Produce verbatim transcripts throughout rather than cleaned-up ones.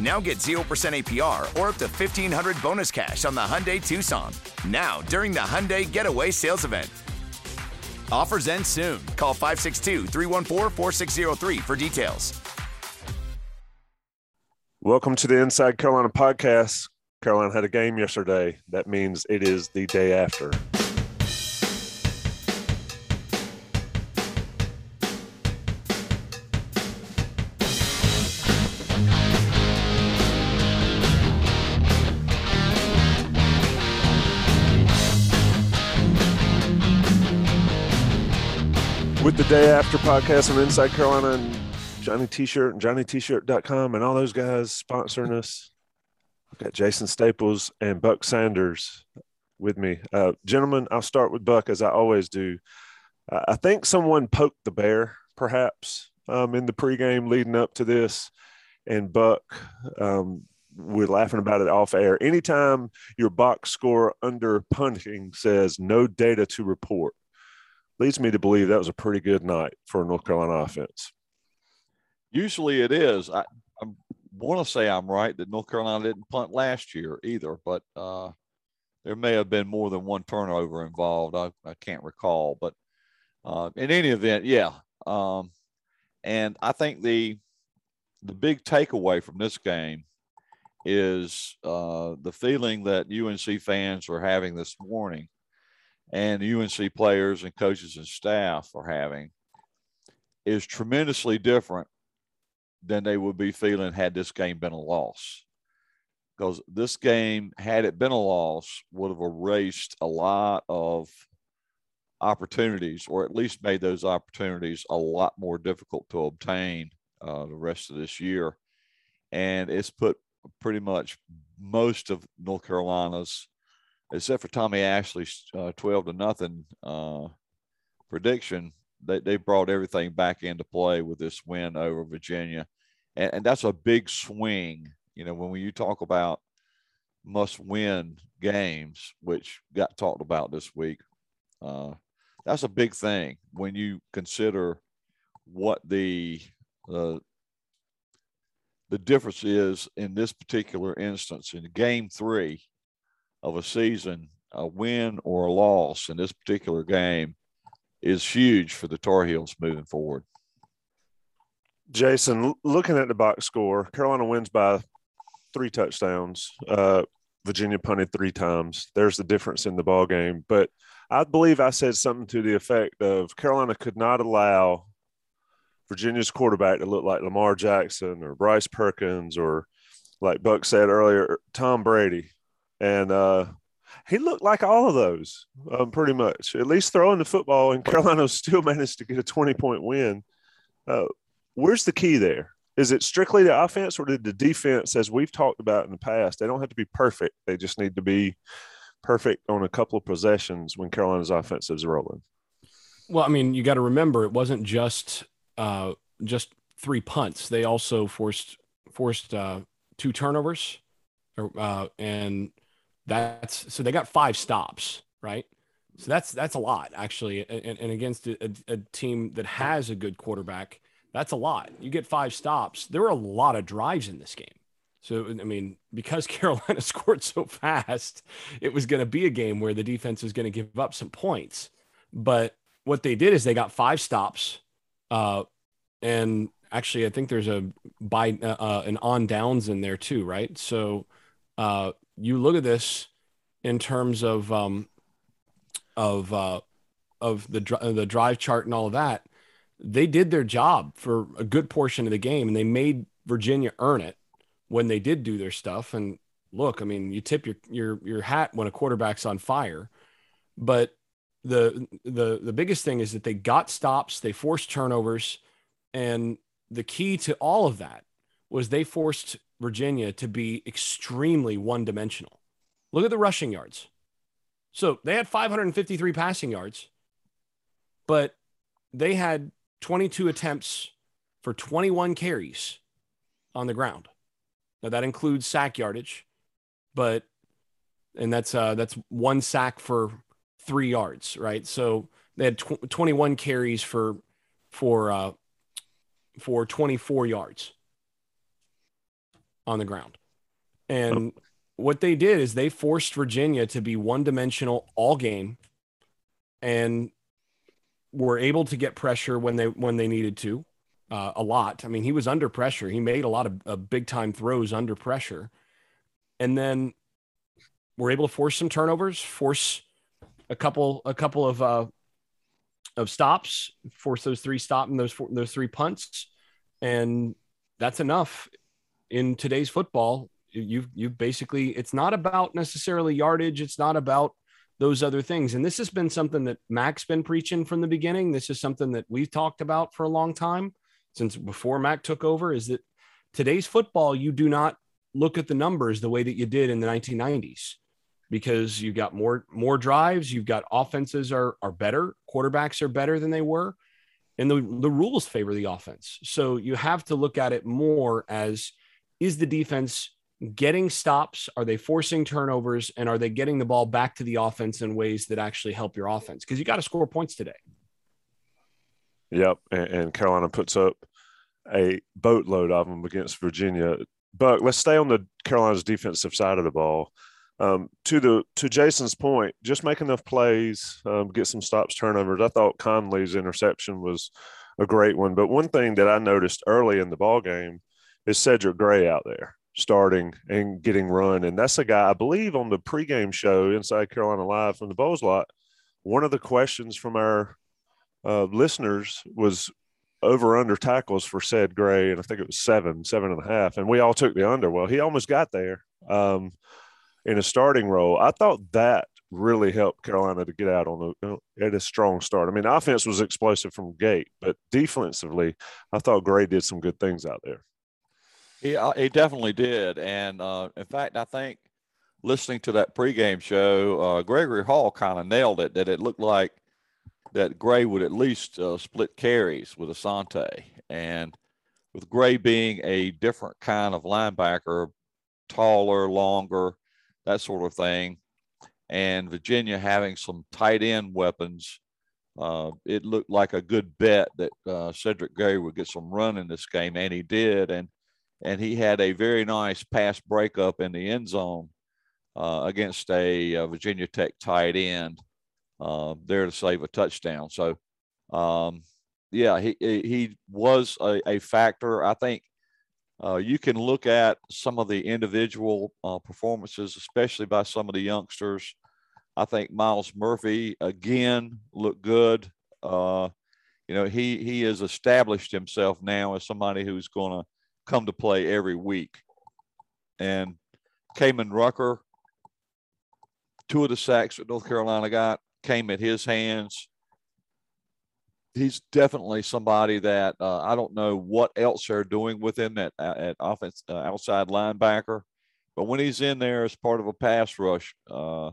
Now get zero percent A P R or up to fifteen hundred dollars bonus cash on the Hyundai Tucson. Now, during the Hyundai Getaway Sales Event. Offers end soon. Call five six two, three one four, four six zero three for details. Welcome to the Inside Carolina podcast. Carolina had a game yesterday. That means it is the day after. With the Day After podcast on Inside Carolina and Johnny T-Shirt and Johnny T Shirt dot com and all those guys sponsoring us. I've got Jason Staples and Buck Sanders with me. Uh, gentlemen, I'll start with Buck as I always do. Uh, I think someone poked the bear, perhaps, um, in the pregame leading up to this. And Buck, um, we're laughing about it off air. Anytime your box score under punting says no data to report, leads me to believe that was a pretty good night for a North Carolina offense. Usually it is. I, I want to say I'm right that North Carolina didn't punt last year either, but uh, there may have been more than one turnover involved. I, I can't recall, but uh, in any event, yeah. Um, and I think the the big takeaway from this game is uh, the feeling that U N C fans are having this morning, and U N C players and coaches and staff are having, is tremendously different than they would be feeling had this game been a loss. Because this game, had it been a loss, would have erased a lot of opportunities, or at least made those opportunities a lot more difficult to obtain uh, the rest of this year. And it's put pretty much most of North Carolina's, except for Tommy Ashley's uh, twelve to nothing uh, prediction, they, they brought everything back into play with this win over Virginia. And, and that's a big swing. You know, when we, you talk about must-win games, which got talked about this week, uh, that's a big thing when you consider what the uh, the difference is in this particular instance. In game three of a season, a win or a loss in this particular game is huge for the Tar Heels moving forward. Jason, looking at the box score, Carolina wins by three touchdowns. Uh, Virginia punted three times. There's the difference in the ball game. But I believe I said something to the effect of Carolina could not allow Virginia's quarterback to look like Lamar Jackson or Bryce Perkins or, like Buck said earlier, Tom Brady. And uh, he looked like all of those, um, pretty much, at least throwing the football, and Carolina still managed to get a twenty-point win. Uh, where's the key there? Is it strictly the offense, or did the defense, as we've talked about in the past, they don't have to be perfect. They just need to be perfect on a couple of possessions when Carolina's offense is rolling? Well, I mean, you got to remember, it wasn't just uh, just three punts. They also forced forced uh, two turnovers, uh, and – That's so they got five stops, right? So that's that's a lot, actually. And, and against a, a team that has a good quarterback, that's a lot. You get five stops. There were a lot of drives in this game. So, I mean, because Carolina scored so fast, it was going to be a game where the defense was going to give up some points. But what they did is they got five stops. Uh, and actually, I think there's a by uh, uh, an on downs in there too, right? So, uh, you look at this in terms of um, of uh, of the dr- the drive chart and all of that. They did their job for a good portion of the game, and they made Virginia earn it. when they did do their stuff. And look, I mean, you tip your, your, your hat when a quarterback's on fire, but the, the, the biggest thing is that they got stops, they forced turnovers. And the key to all of that was they forced Virginia to be extremely one dimensional. Look at the rushing yards. So they had five hundred fifty-three passing yards, but they had twenty-two attempts for twenty-one carries on the ground. Now that includes sack yardage, but, and that's uh, that's one sack for three yards, right? So they had tw- twenty-one carries for, for, uh, for twenty-four yards on the ground. And oh. what they did is they forced Virginia to be one dimensional all game and were able to get pressure when they, when they needed to, uh, a lot. I mean, he was under pressure. He made a lot of uh, big time throws under pressure, and then were able to force some turnovers, force a couple, a couple of, uh, of stops, force those three stop and those four, those three punts. And that's enough in today's football. You've, you've basically, it's not about necessarily yardage. It's not about those other things. And this has been something that Mac's been preaching from the beginning. This is something that we've talked about for a long time since before Mac took over, is that today's football, you do not look at the numbers the way that you did in the nineteen nineties. Because you've got more, more drives, you've got offenses are, are better, quarterbacks are better than they were, and the, the rules favor the offense. So you have to look at it more as, is the defense getting stops? Are they forcing turnovers? And are they getting the ball back to the offense in ways that actually help your offense? Because you got to score points today. Yep, and, and Carolina puts up a boatload of them against Virginia. But let's stay on the Carolina's defensive side of the ball. Um, to the to Jason's point, just make enough plays, um, get some stops, turnovers. I thought Conley's interception was a great one. But one thing that I noticed early in the ball game is Cedric Gray out there starting and getting run. And that's a guy, I believe, on the pregame show, Inside Carolina Live from the Bowls lot, one of the questions from our uh, listeners was over under tackles for Ced Gray. And I think it was seven, seven and a half. And we all took the under. Well, he almost got there. Um in a starting role. I thought that really helped Carolina to get out on a, at a strong start. I mean, offense was explosive from gate, but defensively, I thought Gray did some good things out there. Yeah, he definitely did. And uh, in fact, I think listening to that pregame show, uh, Gregory Hall kind of nailed it, that it looked like that Gray would at least uh, split carries with Asante. And with Gray being a different kind of linebacker, taller, longer, that sort of thing, and Virginia having some tight end weapons, uh, it looked like a good bet that uh, Cedric Gray would get some run in this game, and he did, and and he had a very nice pass breakup in the end zone uh, against a uh, Virginia Tech tight end uh, there to save a touchdown. So, um, yeah, he he was a, a factor, I think. Uh, you can look at some of the individual uh, performances, especially by some of the youngsters. I think Miles Murphy, again, looked good. Uh, you know, he he has established himself now as somebody who's going to come to play every week. And Kamen Rucker, two of the sacks that North Carolina got came at his hands. He's definitely somebody that uh, I don't know what else they're doing with him at, at offense uh, outside linebacker, but when he's in there as part of a pass rush uh,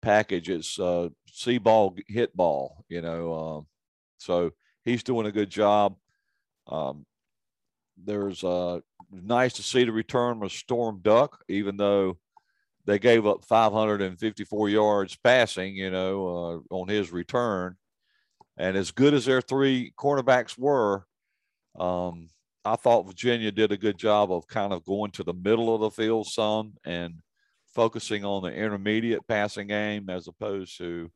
package, it's uh, see ball, hit ball, you know. Uh, so he's doing a good job. Um, there's uh, nice to see the return of Storm Duck, even though they gave up five hundred fifty-four yards passing, you know, uh, on his return. And as good as their three cornerbacks were, um, I thought Virginia did a good job of kind of going to the middle of the field some and focusing on the intermediate passing game as opposed to,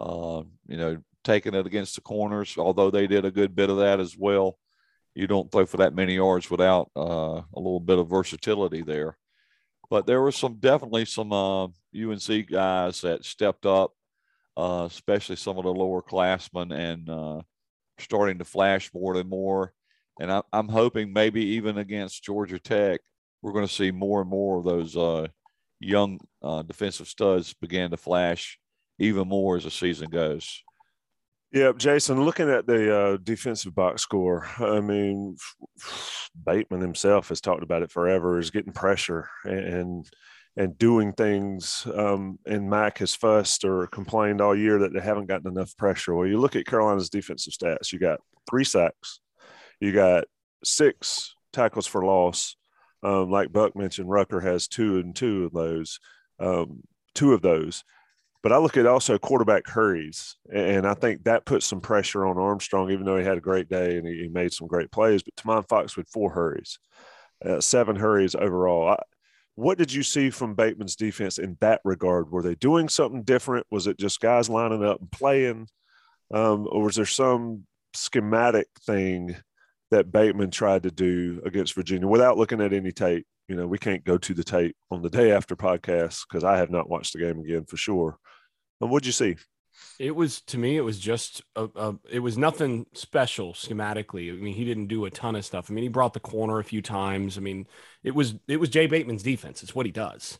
uh, you know, taking it against the corners, although they did a good bit of that as well. You don't throw for that many yards without uh, a little bit of versatility there. But there were some definitely some uh, U N C guys that stepped up. Uh, especially some of the lower classmen, and uh, starting to flash more and more. And I, I'm hoping maybe even against Georgia Tech, we're going to see more and more of those uh, young uh, defensive studs begin to flash even more as the season goes. Yeah, Jason, looking at the uh, defensive box score, I mean, Bateman himself has talked about it forever, is getting pressure and and doing things. Um, and Mac has fussed or complained all year that they haven't gotten enough pressure. Well, you look at Carolina's defensive stats, you got three sacks, you got six tackles for loss. Um, like Buck mentioned, Rucker has two and two of those, um, two of those. But I look at also quarterback hurries, and I think that put some pressure on Armstrong, even though he had a great day and he made some great plays. But Tamon Fox with four hurries, uh, seven hurries overall. I, what did you see from Bateman's defense in that regard? Were they doing something different? Was it just guys lining up and playing? Um, or was there some schematic thing that Bateman tried to do against Virginia without looking at any tape? You know, we can't go to the tape on the day after podcast because I have not watched the game again for sure. And what'd you see? It was, to me, it was just, a, a, it was nothing special schematically. I mean, he didn't do a ton of stuff. I mean, he brought the corner a few times. I mean, it was, it was Jay Bateman's defense. It's what he does.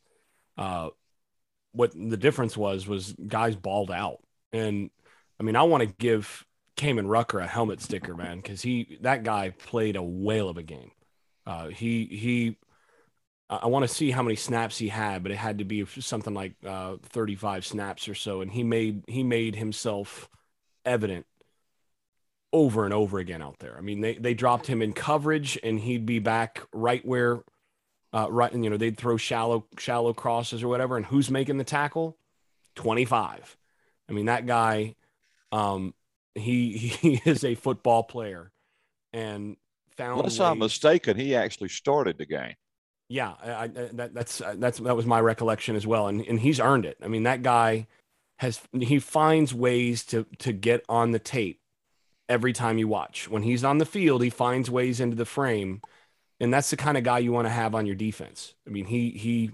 Uh, what the difference was, was guys balled out. And I mean, I want to give Kamen Rucker a helmet sticker, man, because he, that guy played a whale of a game. Uh, he, he, I want to see how many snaps he had, but it had to be something like uh, thirty-five snaps or so. And he made, he made himself evident over and over again out there. I mean, they, they dropped him in coverage and he'd be back right where, uh, right. And, you know, they'd throw shallow, shallow crosses or whatever. And who's making the tackle? twenty-five. I mean, that guy, um, he, he is a football player and found, unless I'm mistaken, he actually started the game. Yeah, I, I, that, that's that's that was my recollection as well, and and he's earned it. I mean, that guy has he finds ways to to get on the tape every time you watch. When he's on the field, he finds ways into the frame, and that's the kind of guy you want to have on your defense. I mean, he he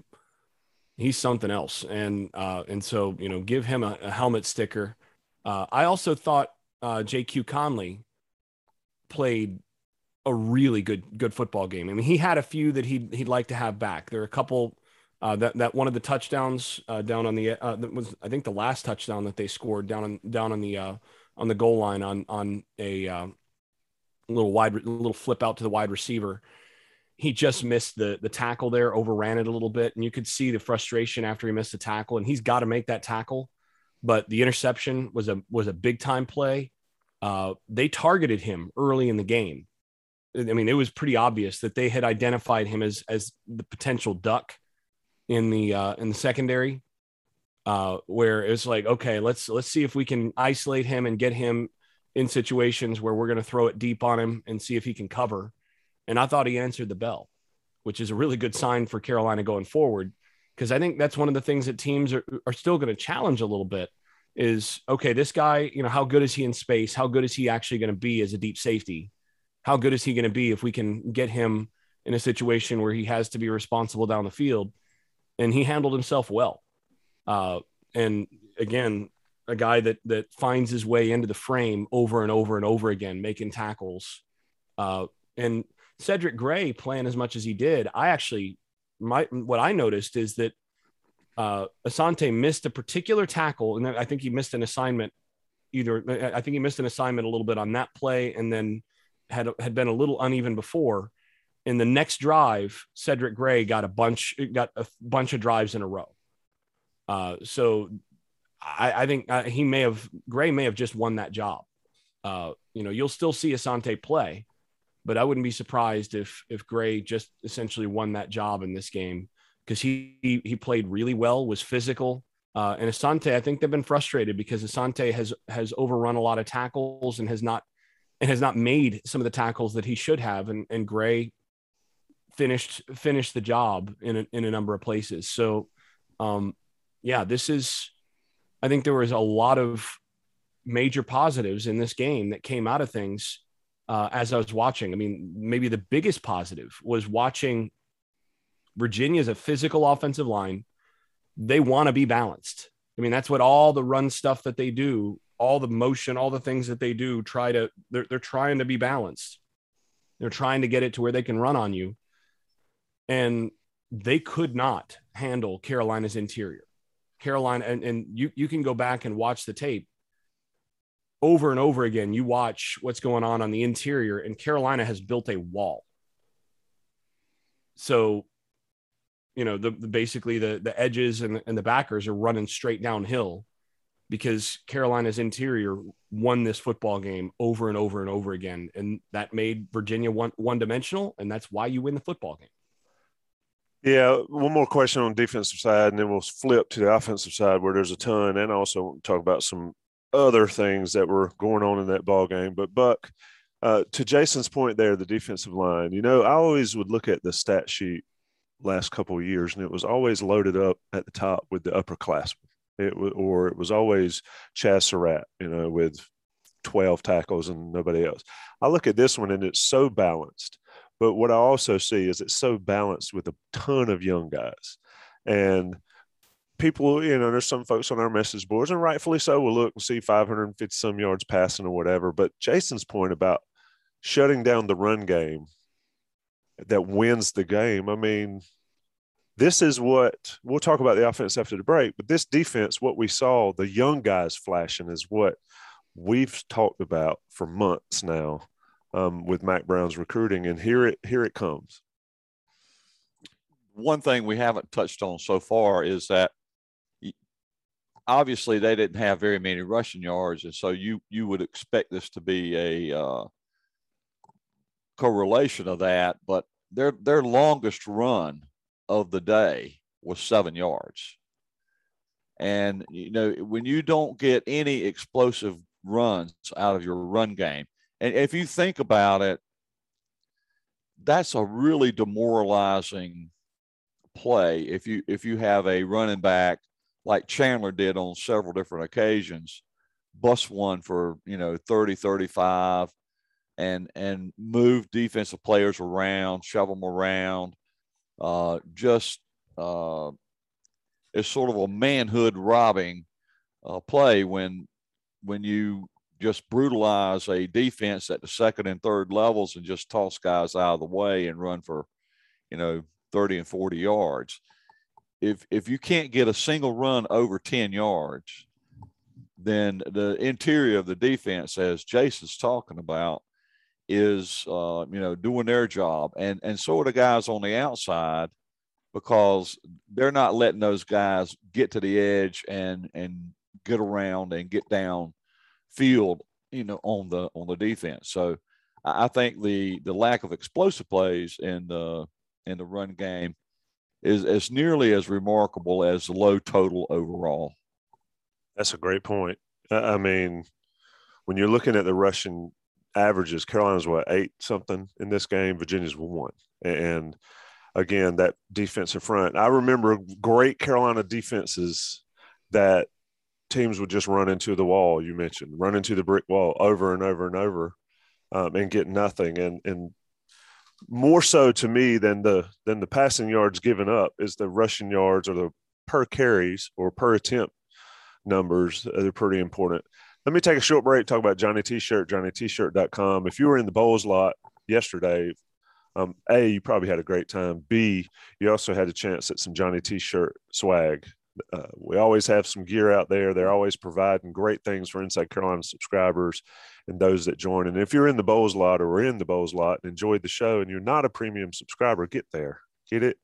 he's something else, and uh, and so you know, give him a, a helmet sticker. Uh, I also thought uh, J Q Conley played a really good, good football game. I mean, he had a few that he'd, he'd like to have back. There are a couple uh, that, that one of the touchdowns uh, down on the, uh, that was, I think the last touchdown that they scored down on, down on the, uh, on the goal line on, on a uh, little wide, little flip out to the wide receiver. He just missed the the tackle there, overran it a little bit. And you could see the frustration after he missed the tackle, and he's got to make that tackle. But the interception was a, was a big time play. Uh, they targeted him early in the game. I mean, it was pretty obvious that they had identified him as as the potential duck in the uh, in the secondary, uh, where it's like, okay, let's let's see if we can isolate him and get him in situations where we're going to throw it deep on him and see if he can cover. And I thought he answered the bell, which is a really good sign for Carolina going forward, because I think that's one of the things that teams are, are still going to challenge a little bit is, okay, this guy, you know, how good is he in space? How good is he actually going to be as a deep safety? How good is he going to be if we can get him in a situation where he has to be responsible down the field? And he handled himself well. Uh, and again, a guy that, that finds his way into the frame over and over and over again, making tackles. Uh, and Cedric Gray playing as much as he did. I actually, my, what I noticed is that uh, Asante missed a particular tackle. And I think he missed an assignment either. I think he missed an assignment a little bit on that play. And then, had had been a little uneven before. In the next drive, Cedric Gray got a bunch, got a bunch of drives in a row. Uh, so I, I think uh, he may have, Gray may have just won that job. Uh, you know, you'll still see Asante play, but I wouldn't be surprised if, if Gray just essentially won that job in this game, because he, he, he played really well, was physical. Uh, and Asante, I think they've been frustrated because Asante has, has overrun a lot of tackles and has not, and has not made some of the tackles that he should have. And, and Gray finished, finished the job in a, in a number of places. So um, yeah, this is, I think there was a lot of major positives in this game that came out of things uh, as I was watching. I mean, maybe the biggest positive was watching Virginia's a physical offensive line. They want to be balanced. I mean, that's what all the run stuff that they do, all the motion, all the things that they do try to, they're, they're trying to be balanced. They're trying to get it to where they can run on you. and they could not handle Carolina's interior. Carolina, and, and you you can go back and watch the tape over and over again. You watch what's going on on the interior, and Carolina has built a wall. So, you know, the, the basically the the edges and the, and the backers are running straight downhill because Carolina's interior won this football game over and over and over again, and that made Virginia one one dimensional, and that's why you win the football game. Yeah, one more question on the defensive side, and then we'll flip to the offensive side where there's a ton, and also talk about some other things that were going on in that ball game. But Buck, uh, to Jason's point there, the defensive line, you know, I always would look at the stat sheet last couple of years, and it was always loaded up at the top with the upperclassmen. It was, or it was always Chaz Surratt, you know, with twelve tackles and nobody else. I look at this one, and it's so balanced. But what I also see is it's so balanced with a ton of young guys. And people, you know, there's some folks on our message boards, and rightfully so, will look and see five hundred fifty some yards passing or whatever. But Jason's point about shutting down the run game that wins the game, I mean, this is what – we'll talk about the offense after the break, but this defense, what we saw, the young guys flashing, is what we've talked about for months now. Um, with Mac Brown's recruiting, and here it here it comes. One thing we haven't touched on so far is that obviously they didn't have very many rushing yards, and so you you would expect this to be a uh, correlation of that. But their their longest run of the day was seven yards, and you know when you don't get any explosive runs out of your run game. And if you think about it, that's a really demoralizing play. If you if you have a running back like Chandler did on several different occasions, bust one for, you know, thirty, thirty-five, and, and move defensive players around, shove them around, uh, just uh, it's sort of a manhood robbing uh, play when when you – just brutalize a defense at the second and third levels and just toss guys out of the way and run for, you know, thirty and forty yards. If, if you can't get a single run over ten yards, then the interior of the defense, as Jason's talking about, is, uh, you know, doing their job. And, and so are the guys on the outside, because they're not letting those guys get to the edge and, and get around and get down field, you know, on the on the defense. So I think the the lack of explosive plays in the in the run game is as nearly as remarkable as the low total overall. That's a great point. I mean, when you're looking at the rushing averages, Carolina's what, eight something in this game, Virginia's one. And again, that defensive front. I remember great Carolina defenses that teams would just run into the wall. You mentioned run into the brick wall over and over and over, um, and get nothing. And, and more so to me than the, than the passing yards given up is the rushing yards or the per carries or per attempt numbers. They're pretty important. Let me take a short break. Talk about Johnny T-shirt, Johnny T Shirt dot com. If you were in the bowls lot yesterday, um, A, you probably had a great time. B, you also had a chance at some Johnny T-shirt swag. Uh, we always have some gear out there. They're always providing great things for Inside Carolina subscribers and those that join. And if you're in the Bowls lot or we're in the Bowls lot and enjoyed the show and you're not a premium subscriber, get there, get it,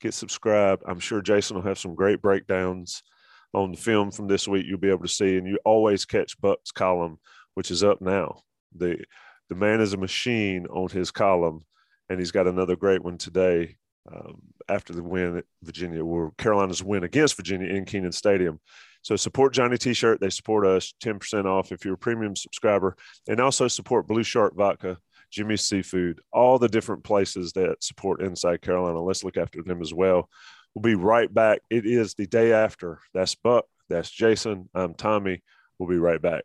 get subscribed. I'm sure Jason will have some great breakdowns on the film from this week you'll be able to see. And you always catch Buck's column, which is up now. The, the man is a machine on his column, and he's got another great one today. Um, after the win at Virginia, or Carolina's win against Virginia in Kenan Stadium. So support Johnny T-Shirt. They support us. ten percent off if you're a premium subscriber. And also support Blue Shark Vodka, Jimmy's Seafood, all the different places that support Inside Carolina. Let's look after them as well. We'll be right back. It is the day after. That's Buck. That's Jason. I'm Tommy. We'll be right back.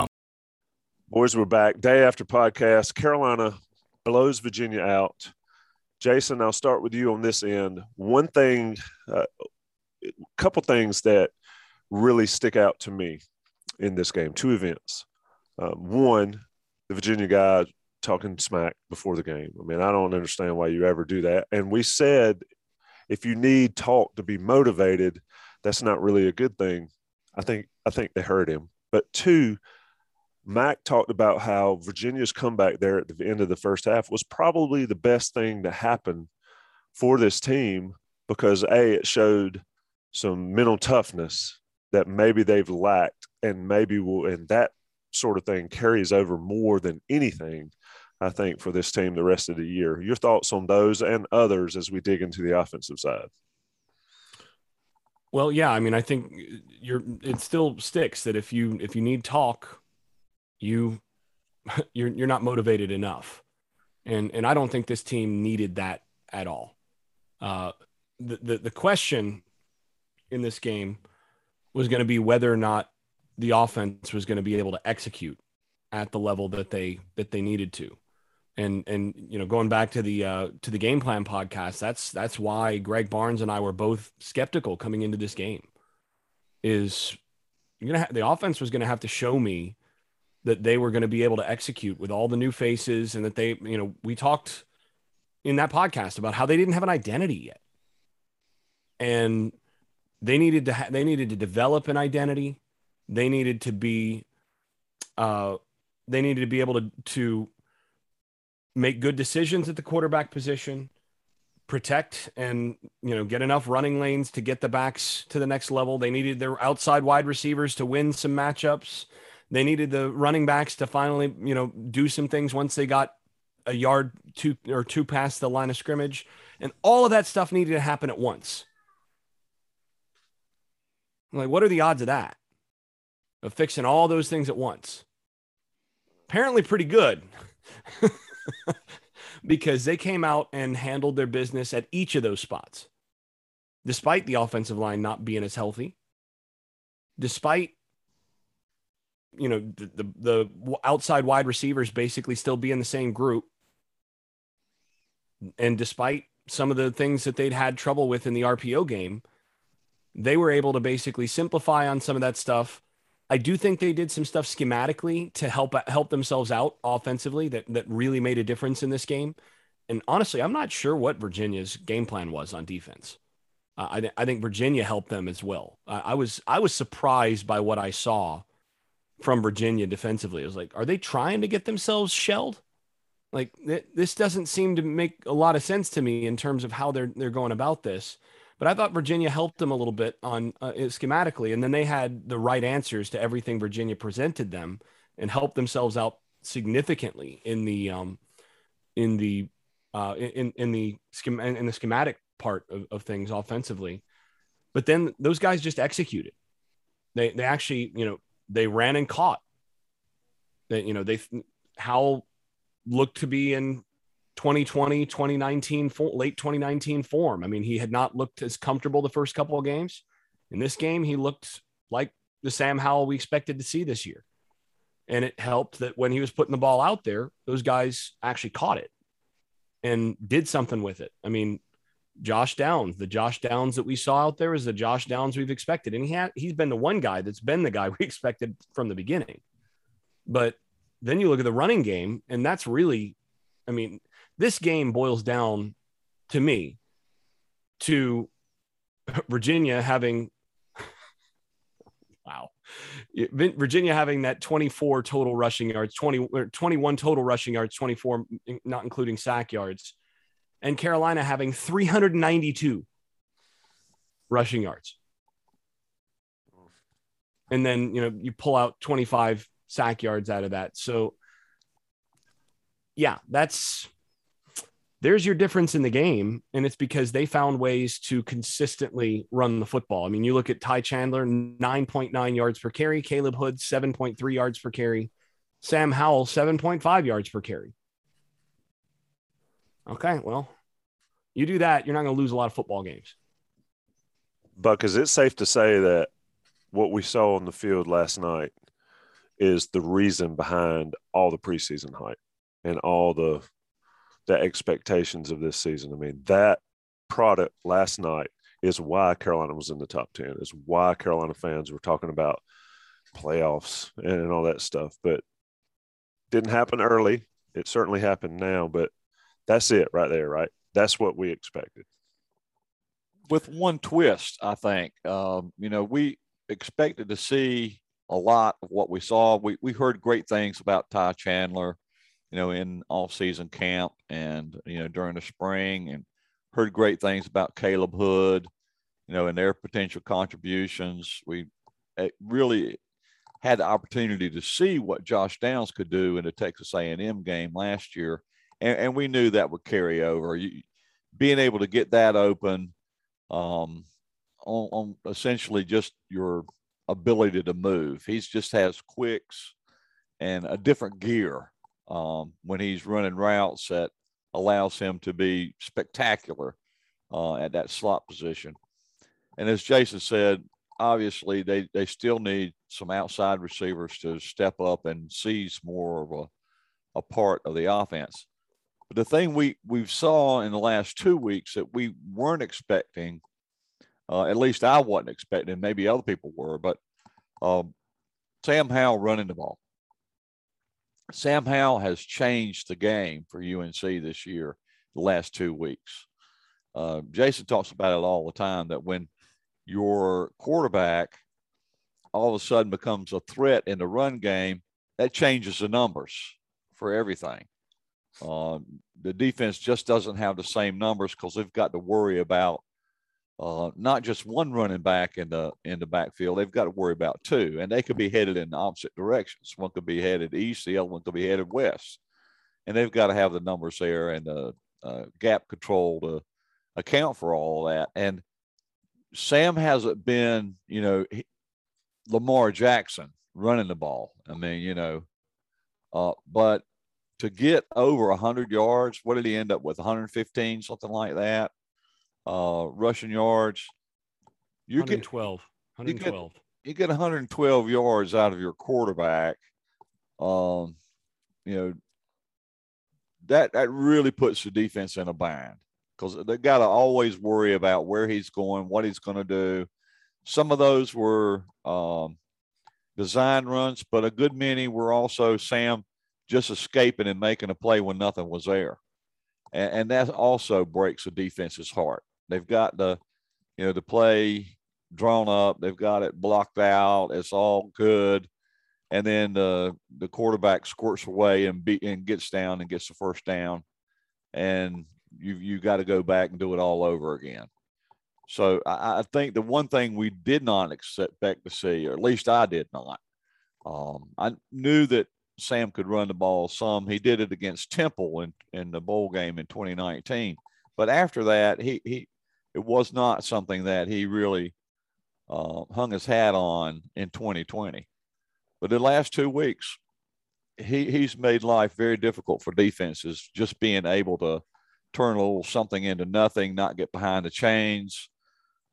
Boys, we're back. Day after podcast, Carolina blows Virginia out. Jason, I'll start with you on this end. One thing, uh, a couple things that really stick out to me in this game, two events. Um, one, the Virginia guy talking smack before the game. I mean, I don't understand why you ever do that. And we said if you need talk to be motivated, that's not really a good thing. I think I think they heard him. But two, Mac talked about how Virginia's comeback there at the end of the first half was probably the best thing to happen for this team because, A, it showed some mental toughness that maybe they've lacked and maybe will, and that sort of thing carries over more than anything, I think, for this team the rest of the year. Your thoughts on those and others as we dig into the offensive side? Well, yeah, I mean, I think you're, it still sticks that if you if you need talk, you you're you're not motivated enough. And and I don't think this team needed that at all. Uh, the, the, the question in this game was going to be whether or not the offense was going to be able to execute at the level that they that they needed to. And and you know, going back to the uh, to the game plan podcast, that's that's why Greg Barnes and I were both skeptical coming into this game. Is you're gonna ha- the offense was going to have to show me that they were going to be able to execute with all the new faces, and that they, you know, we talked in that podcast about how they didn't have an identity yet. And they needed to, ha- they needed to develop an identity. They needed to be, uh, they needed to be able to, to make good decisions at the quarterback position, protect and, you know, get enough running lanes to get the backs to the next level. They needed their outside wide receivers to win some matchups. They needed the running backs to finally, you know, do some things once they got a yard two or two past the line of scrimmage. And all of that stuff needed to happen at once. Like, what are the odds of that? Of fixing all those things at once? Apparently pretty good. Because they came out and handled their business at each of those spots. Despite the offensive line not being as healthy. Despite you know, the, the, the outside wide receivers basically still be in the same group. And despite some of the things that they'd had trouble with in the R P O game, they were able to basically simplify on some of that stuff. I do think they did some stuff schematically to help, help themselves out offensively that, that really made a difference in this game. And honestly, I'm not sure what Virginia's game plan was on defense. Uh, I, th- I think Virginia helped them as well. Uh, I was, I was surprised by what I saw from Virginia defensively. It was like, are they trying to get themselves shelled? Like th- this doesn't seem to make a lot of sense to me in terms of how they're, they're going about this, but I thought Virginia helped them a little bit on uh, schematically. And then they had the right answers to everything Virginia presented them and helped themselves out significantly in the, um, in the, uh, in, in the schem- in the schematic part of, of things offensively. But then those guys just executed. They, they actually, you know, they ran and caught. They, you know, they Howell looked to be in twenty twenty, twenty nineteen, late twenty nineteen form. I mean, he had not looked as comfortable the first couple of games. In this game, he looked like the Sam Howell we expected to see this year. And it helped that when he was putting the ball out there, those guys actually caught it and did something with it. I mean, Josh Downs, the Josh Downs that we saw out there is the Josh Downs we've expected. And he had, he's been the one guy that's been the guy we expected from the beginning. But then you look at the running game, and that's really, I mean, this game boils down to me to Virginia having, wow, Virginia having that twenty-four total rushing yards, twenty, twenty-one total rushing yards, twenty-four, not including sack yards. And Carolina having three hundred ninety-two rushing yards. And then, you know, you pull out twenty-five sack yards out of that. So yeah, that's, there's your difference in the game. And it's because they found ways to consistently run the football. I mean, you look at Ty Chandler, nine point nine yards per carry, Caleb Hood, seven point three yards per carry, Sam Howell, seven point five yards per carry. Okay. Well, you do that, you're not going to lose a lot of football games. Buck, is it safe to say that what we saw on the field last night is the reason behind all the preseason hype and all the the expectations of this season? I mean, that product last night is why Carolina was in the top ten, is why Carolina fans were talking about playoffs and, and all that stuff. But didn't happen early. It certainly happened now, but that's it right there, right? That's what we expected. With one twist, I think, um, you know, we expected to see a lot of what we saw. We we heard great things about Ty Chandler, you know, in off-season camp and, you know, during the spring, and heard great things about Caleb Hood, you know, and their potential contributions. We really had the opportunity to see what Josh Downs could do in the Texas A and M game last year, and, and we knew that would carry over. You, being able to get that open, um, on, on essentially just your ability to move. He's just has quicks and a different gear um, when he's running routes that allows him to be spectacular uh, at that slot position. And as Jason said, obviously they, they still need some outside receivers to step up and seize more of a, a part of the offense. But the thing we we saw in the last two weeks that we weren't expecting, Uh, at least I wasn't expecting, maybe other people were, but um, Sam Howell running the ball. Sam Howell has changed the game for U N C this year, the last two weeks. Uh, Jason talks about it all the time, that when your quarterback all of a sudden becomes a threat in the run game, that changes the numbers for everything. Uh, the defense just doesn't have the same numbers because they've got to worry about Uh, not just one running back in the in the backfield. They've got to worry about two, and they could be headed in opposite directions. One could be headed east, the other one could be headed west, and they've got to have the numbers there and the uh, gap control to account for all that. And Sam hasn't been, you know, he, Lamar Jackson running the ball. I mean, you know, uh, but to get over one hundred yards, what did he end up with, one hundred fifteen, something like that? Uh, rushing yards, you get one hundred twelve. You get one hundred twelve yards out of your quarterback. Um, you know, that that really puts the defense in a bind because they got to always worry about where he's going, what he's going to do. Some of those were um, design runs, but a good many were also Sam just escaping and making a play when nothing was there, and, and that also breaks the defense's heart. They've got the, you know, the play drawn up. They've got it blocked out. It's all good, and then the the quarterback squirts away and be, and gets down and gets the first down, and you you got to go back and do it all over again. So I, I think the one thing we did not expect to see, or at least I did not, um, I knew that Sam could run the ball some. He did it against Temple in in the bowl game in twenty nineteen, but after that, he he. It was not something that he really uh, hung his hat on in twenty twenty. But the last two weeks, he, he's made life very difficult for defenses, just being able to turn a little something into nothing, not get behind the chains,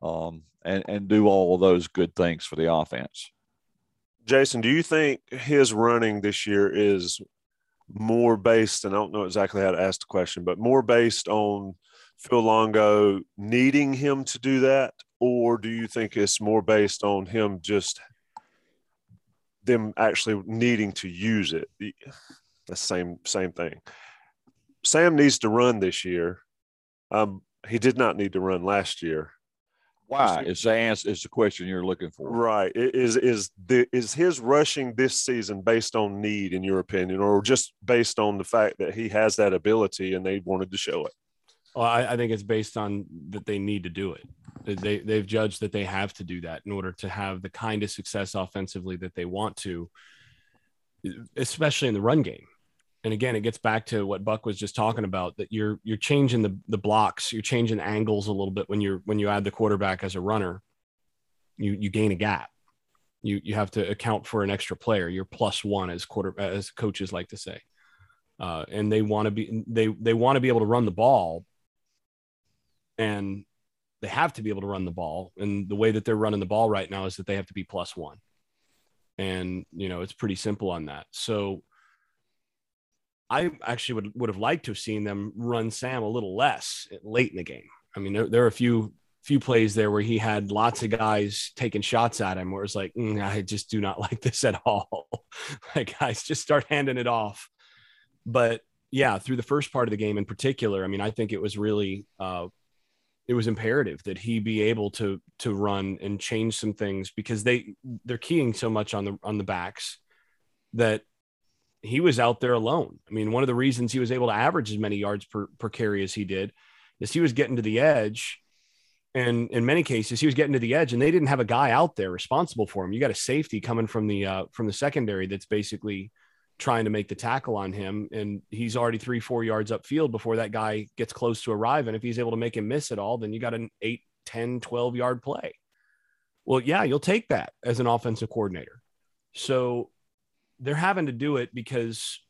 um, and, and do all of those good things for the offense. Jason, do you think his running this year is more based, and I don't know exactly how to ask the question, but more based on Phil Longo needing him to do that, or do you think it's more based on him just them actually needing to use it? The same same thing. Sam needs to run this year. Um, he did not need to run last year. Why is the answer? Is the question you're looking for? Right. Is is the is his rushing this season based on need, in your opinion, or just based on the fact that he has that ability and they wanted to show it? Well, I, I think it's based on that they need to do it. They, they've judged that they have to do that in order to have the kind of success offensively that they want to. especially in the run game. And again, it gets back to what Buck was just talking about, that you're you're changing the the blocks, you're changing angles a little bit when you're when you add the quarterback as a runner. You you gain a gap. You you have to account for an extra player. You're plus one, as quarter as coaches like to say, uh, and they want to be they they want to be able to run the ball, and they have to be able to run the ball. And the way that they're running the ball right now is that they have to be plus one, and you know it's pretty simple on that. So I actually would would have liked to have seen them run Sam a little less late in the game. I mean, there there are a few. few plays there where he had lots of guys taking shots at him where it's like, mm, I just do not like this at all. Like, guys, just start handing it off. But yeah, through the first part of the game in particular, I mean, I think it was really, uh, it was imperative that he be able to, to run and change some things because they, they're keying so much on the, on the backs that he was out there alone. I mean, one of the reasons he was able to average as many yards per, per carry as he did is he was getting to the edge. And in many cases, he was getting to the edge and they didn't have a guy out there responsible for him. You got a safety coming from the uh, from the secondary that's basically trying to make the tackle on him. And he's already three, four yards upfield before that guy gets close to arrive. And if he's able to make him miss at all, then you got an eight, ten, twelve yard play. Well, yeah, you'll take that as an offensive coordinator. So they're having to do it because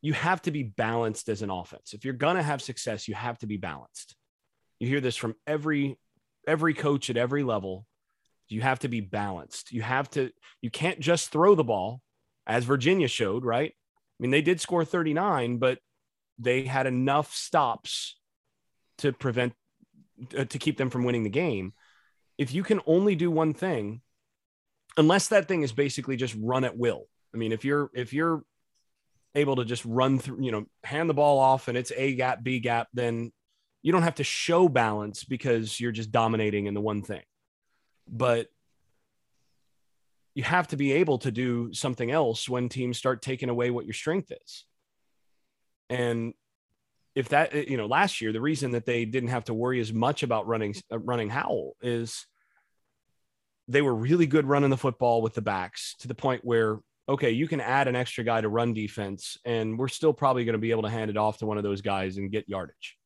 you have to be balanced as an offense. If you're going to have success, you have to be balanced. You hear this from every, every coach at every level. You have to be balanced. You have to, you can't just throw the ball as Virginia showed, right? I mean, they did score thirty-nine, but they had enough stops to prevent, uh, to keep them from winning the game. If you can only do one thing, unless that thing is basically just run at will. I mean, if you're, if you're able to just run through, you know, hand the ball off and it's A gap, B gap, then you don't have to show balance because you're just dominating in the one thing, but you have to be able to do something else when teams start taking away what your strength is. And if that, you know, last year, the reason that they didn't have to worry as much about running, uh, running Howell is they were really good running the football with the backs to the point where, okay, you can add an extra guy to run defense and we're still probably going to be able to hand it off to one of those guys and get yardage.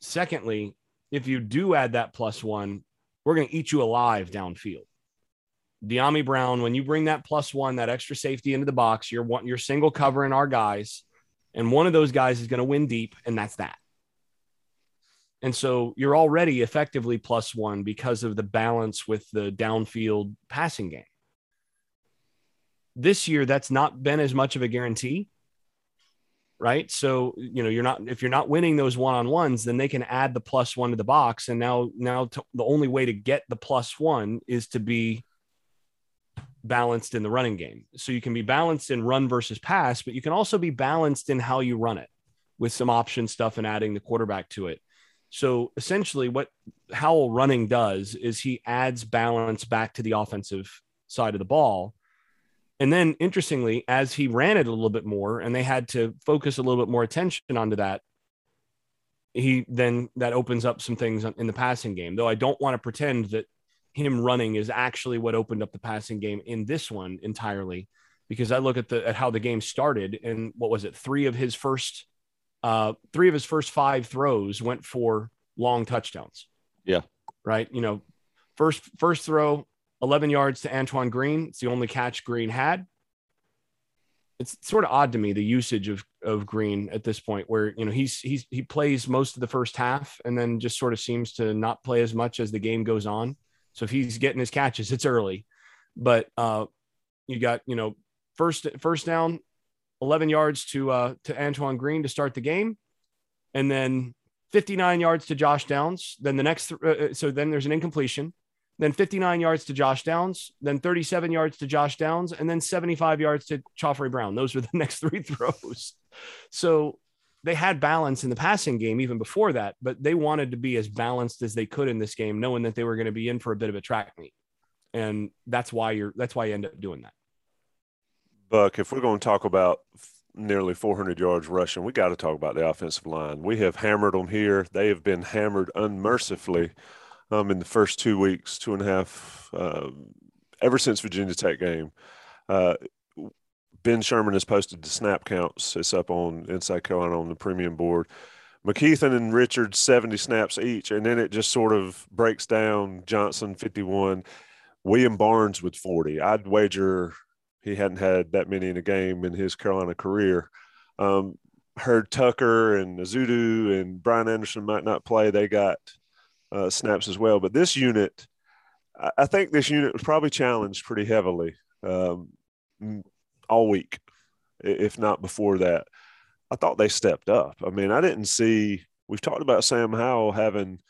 Secondly, if you do add that plus one, we're going to eat you alive downfield. De'Ami Brown, when you bring that plus one, that extra safety into the box, you're one, you're single covering our guys, and one of those guys is going to win deep, and that's that. And so you're already effectively plus one because of the balance with the downfield passing game. This year, that's not been as much of a guarantee. Right. So, you know, you're not, if you're not winning those one-on-ones, then they can add the plus one to the box. And now, now to, the only way to get the plus one is to be balanced in the running game. So you can be balanced in run versus pass, but you can also be balanced in how you run it with some option stuff and adding the quarterback to it. So essentially what Howell running does is he adds balance back to the offensive side of the ball. And then interestingly, as he ran it a little bit more and they had to focus a little bit more attention onto that, he then that opens up some things in the passing game, though. I don't want to pretend that him running is actually what opened up the passing game in this one entirely, because I look at the, at how the game started and what was it? Three of his first, uh, three of his first five throws went for long touchdowns. Yeah. Right. You know, first, first throw, eleven yards to Antoine Green. It's the only catch Green had. It's sort of odd to me, the usage of, of Green at this point where, you know, he's, he's, he plays most of the first half and then just sort of seems to not play as much as the game goes on. So if he's getting his catches, it's early, but uh, you got, you know, first, first down, eleven yards to, uh, to Antoine Green to start the game. And then fifty-nine yards to Josh Downs. Then the next, uh, so then there's an incompletion. Then fifty-nine yards to Josh Downs, then thirty-seven yards to Josh Downs, and then seventy-five yards to Chaffery Brown. Those were the next three throws. So they had balance in the passing game even before that, but they wanted to be as balanced as they could in this game, knowing that they were going to be in for a bit of a track meet. And that's why you're, that's why you end up doing that. Buck, if we're going to talk about nearly four hundred yards rushing, we got to talk about the offensive line. We have hammered them here. They have been hammered unmercifully. Um, in the first two weeks, two and a half, uh, ever since Virginia Tech game, uh, Ben Sherman has posted the snap counts. It's up on Inside Carolina on the premium board. McKeithen and Richards, seventy snaps each. And then it just sort of breaks down Johnson, fifty-one, William Barnes with forty. I'd wager he hadn't had that many in a game in his Carolina career. Um, heard Tucker and Azudu and Brian Anderson might not play. They got uh, snaps as well. But this unit, I, I think this unit was probably challenged pretty heavily um, all week, if not before that. I thought they stepped up. I mean, I didn't see – we've talked about Sam Howell having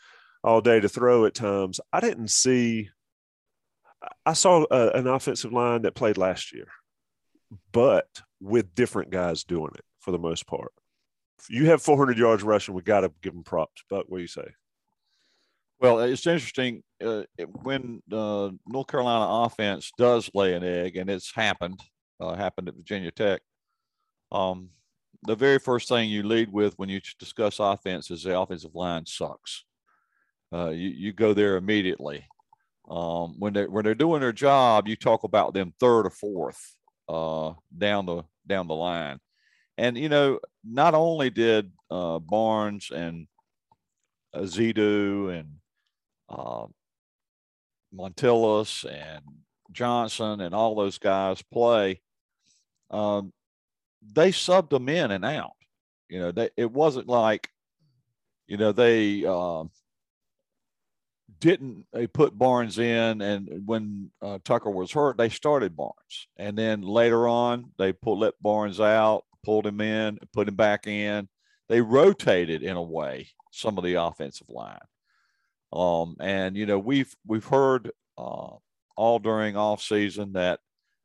all day to throw at times. I didn't see – I saw a, an offensive line that played last year, but with different guys doing it for the most part. If you have four hundred yards rushing, we got to give them props. But what do you say? Well, it's interesting uh, when uh, North Carolina offense does lay an egg, and it's happened, uh, happened at Virginia Tech. Um, the very first thing you lead with when you discuss offense is the offensive line sucks. Uh, you, you go there immediately. Um, when they, when they're doing their job, you talk about them third or fourth uh, down the, down the line. And, you know, not only did uh, Barnes and Azidu and uh, Montillas and Johnson and all those guys play, um, they subbed them in and out. You know, they, it wasn't like, you know, they uh, didn't, they put Barnes in, and when uh, Tucker was hurt, they started Barnes. And then later on, they pulled, let Barnes out, pulled him in, put him back in. They rotated in a way some of the offensive line. Um, and, you know, we've, we've heard uh, all during off season that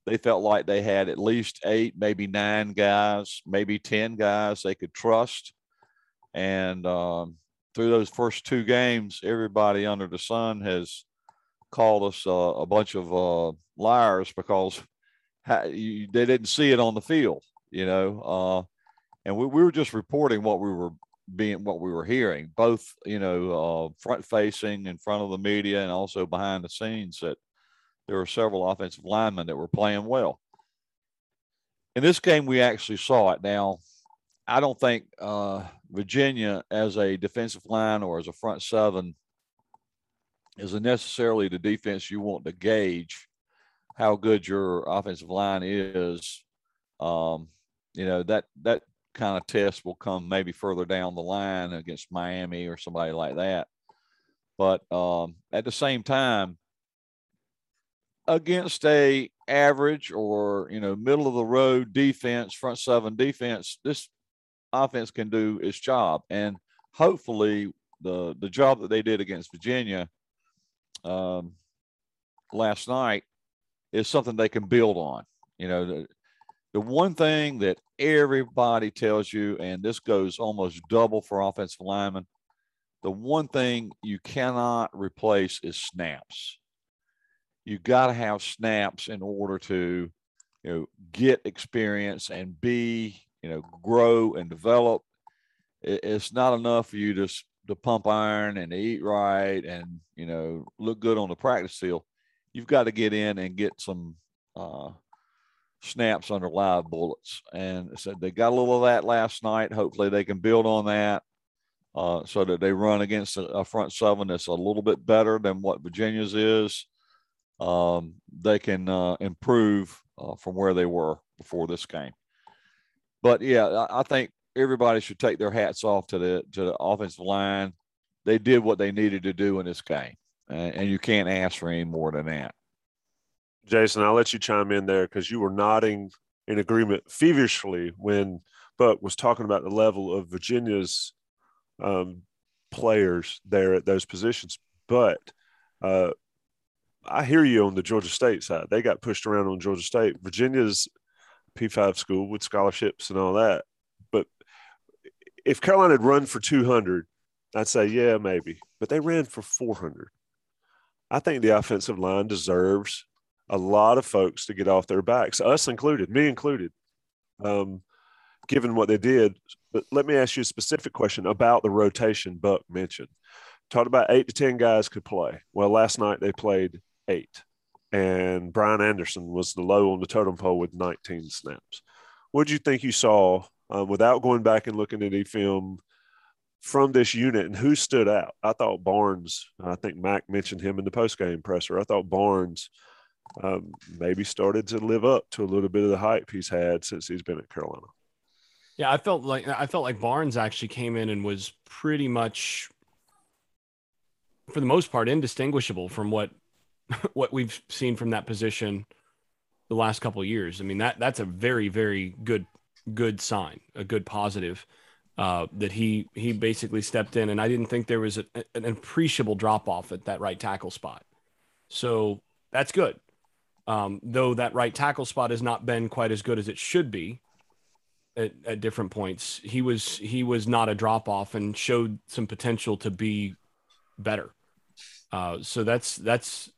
they felt like they had at least eight, maybe nine guys, maybe ten guys they could trust. And um, through those first two games, everybody under the sun has called us uh, a bunch of uh, liars because ha- you, they didn't see it on the field, you know. Uh, and we, we were just reporting what we were being, what we were hearing, both, you know, uh, front facing in front of the media and also behind the scenes, that there were several offensive linemen that were playing well. In this game, we actually saw it. Now, I don't think uh, Virginia as a defensive line or as a front seven is necessarily the defense you want to gauge how good your offensive line is. Um, you know, that, that kind of test will come maybe further down the line against Miami or somebody like that. But um, at the same time, against a average or, you know, middle of the road defense, front seven defense, this offense can do its job. And hopefully the, the job that they did against Virginia um, last night is something they can build on. You know, the, the one thing that everybody tells you, and this goes almost double for offensive linemen, the one thing you cannot replace is snaps. You got to have snaps in order to, you know, get experience and be, you know, grow and develop. It's not enough for you to, to pump iron and to eat right and, you know, look good on the practice field. You've got to get in and get some uh, snaps under live bullets. And so they got a little of that last night. Hopefully they can build on that uh, so that they run against a, a front seven that's a little bit better than what Virginia's is. Um, they can uh, improve uh, from where they were before this game. But, yeah, I, I think everybody should take their hats off to the to the offensive line. They did what they needed to do in this game, uh, and you can't ask for any more than that. Jason, I'll let you chime in there because you were nodding in agreement feverishly when Buck was talking about the level of Virginia's um, players there at those positions. But uh, – I hear you on the Georgia State side. They got pushed around on Georgia State. Virginia's P five school with scholarships and all that. But if Carolina had run for two hundred, I'd say, yeah, maybe. But they ran for four hundred. I think the offensive line deserves a lot of folks to get off their backs, us included, me included, um, given what they did. But let me ask you a specific question about the rotation Buck mentioned. Talked about eight to ten guys could play. Well, last night they played – eight. and Brian Anderson was the low on the totem pole with nineteen snaps. What do you think you saw uh, without going back and looking at any film from this unit, and who stood out? I thought Barnes, I think Mac mentioned him in the postgame presser. I thought Barnes um, maybe started to live up to a little bit of the hype he's had since he's been at Carolina. Yeah, I felt like I felt like Barnes actually came in and was pretty much, for the most part, indistinguishable from what what we've seen from that position the last couple of years. I mean, that that's a very, very good good sign, a good positive uh, that he he basically stepped in, and I didn't think there was a, an appreciable drop off at that right tackle spot. So that's good, um, though that right tackle spot has not been quite as good as it should be. At, at different points, he was he was not a drop off and showed some potential to be better. Uh, so that's that's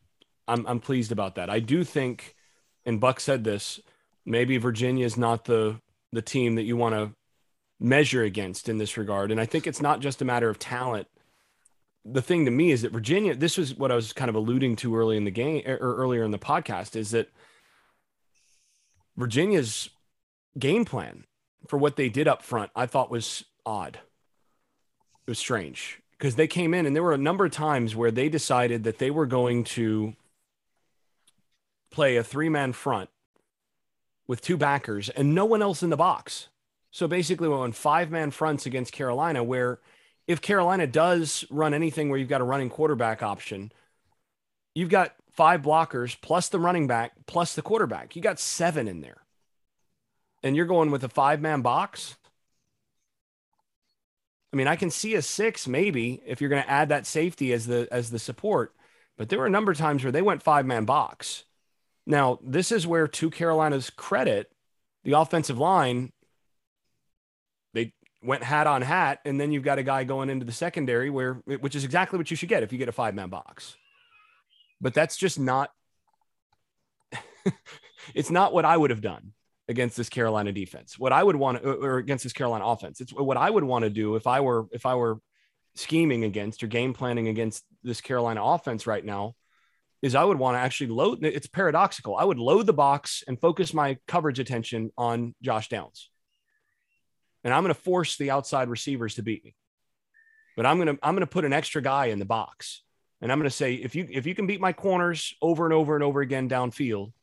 I'm I'm pleased about that. I do think, and Buck said this, maybe Virginia is not the the team that you want to measure against in this regard. And I think it's not just a matter of talent. The thing to me is that Virginia, this was what I was kind of alluding to early in the game or earlier in the podcast, is that Virginia's game plan for what they did up front, I thought was odd. It was strange because they came in and there were a number of times where they decided that they were going to play a three-man front with two backers and no one else in the box. So basically we went five-man fronts against Carolina, where if Carolina does run anything where you've got a running quarterback option, you've got five blockers plus the running back plus the quarterback. You got seven in there. And you're going with a five-man box? I mean, I can see a six maybe if you're going to add that safety as the as the support. But there were a number of times where they went five-man box. Now, this is where, to Carolina's credit, the offensive line, they went hat on hat, and then you've got a guy going into the secondary, where which is exactly what you should get if you get a five-man box. But that's just not – it's not what I would have done against this Carolina defense, what I would want to, or against this Carolina offense. It's what I would want to do if I were, if I were scheming against or game planning against this Carolina offense right now, is I would want to actually load. It's paradoxical. I would load the box and focus my coverage attention on Josh Downs. And I'm going to force the outside receivers to beat me, but I'm going to, I'm going to put an extra guy in the box. And I'm going to say, if you, if you can beat my corners over and over and over again downfield,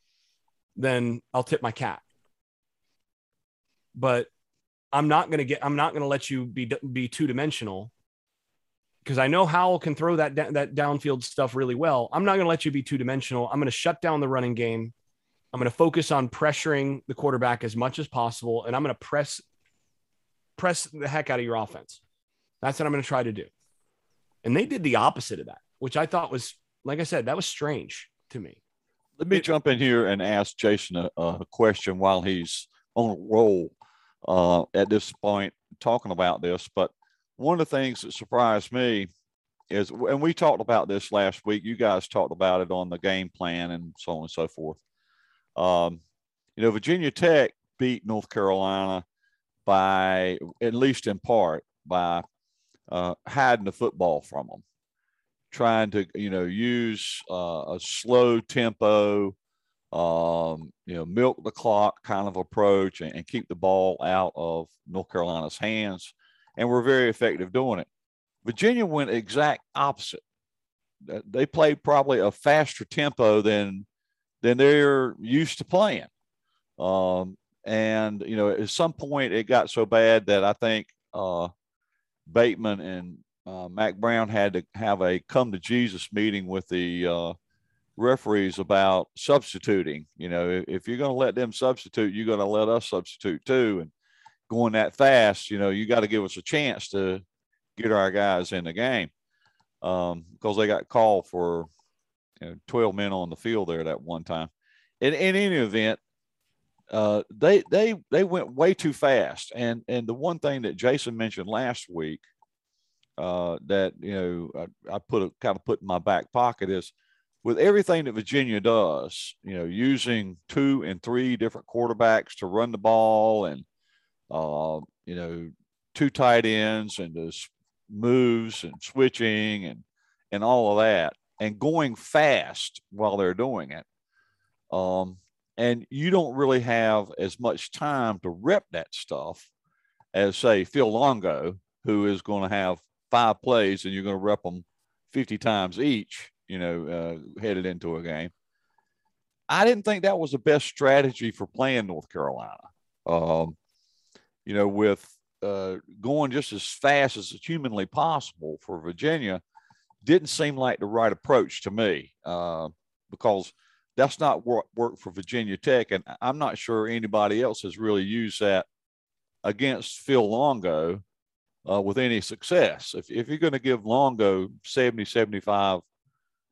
then I'll tip my cap. But I'm not going to get, I'm not going to let you be, be two dimensional, because I know Howell can throw that, that downfield stuff really well. I'm not going to let you be two dimensional. I'm going to shut down the running game. I'm going to focus on pressuring the quarterback as much as possible. And I'm going to press, press the heck out of your offense. That's what I'm going to try to do. And they did the opposite of that, which I thought was, like I said, that was strange to me. Let me it, jump in here and ask Jason a, a question while he's on a roll. Uh, at this point, talking about this, but one of the things that surprised me is, and we talked about this last week, you guys talked about it on the game plan and so on and so forth. Um, you know, Virginia Tech beat North Carolina by, at least in part, by uh, hiding the football from them, trying to, you know, use uh, a slow tempo, um you know milk the clock kind of approach, and, and keep the ball out of North Carolina's hands, and we're very effective doing it. Virginia went exact opposite. They played probably a faster tempo than than they're used to playing, um and you know at some point it got so bad that I think uh Bateman and uh, Mac Brown had to have a come to Jesus meeting with the uh referees about substituting. You know, if you're going to let them substitute, you're going to let us substitute too. And going that fast, you know, you got to give us a chance to get our guys in the game, um, because they got called for you know, twelve men on the field there that one time. In, in any event, uh, they they they went way too fast. And and the one thing that Jason mentioned last week uh, that you know I, I put a, kind of put in my back pocket is, with everything that Virginia does, you know, using two and three different quarterbacks to run the ball, and, uh, you know, two tight ends and those moves and switching and, and all of that, and going fast while they're doing it, Um, and you don't really have as much time to rep that stuff as, say, Phil Longo, who is going to have five plays and you're going to rep them fifty times each, you know, uh, headed into a game. I didn't think that was the best strategy for playing North Carolina. Um, you know, with uh, going just as fast as it's humanly possible for Virginia didn't seem like the right approach to me, uh, because that's not what worked for Virginia Tech. And I'm not sure anybody else has really used that against Phil Longo uh, with any success. If, if you're going to give Longo seventy, seventy-five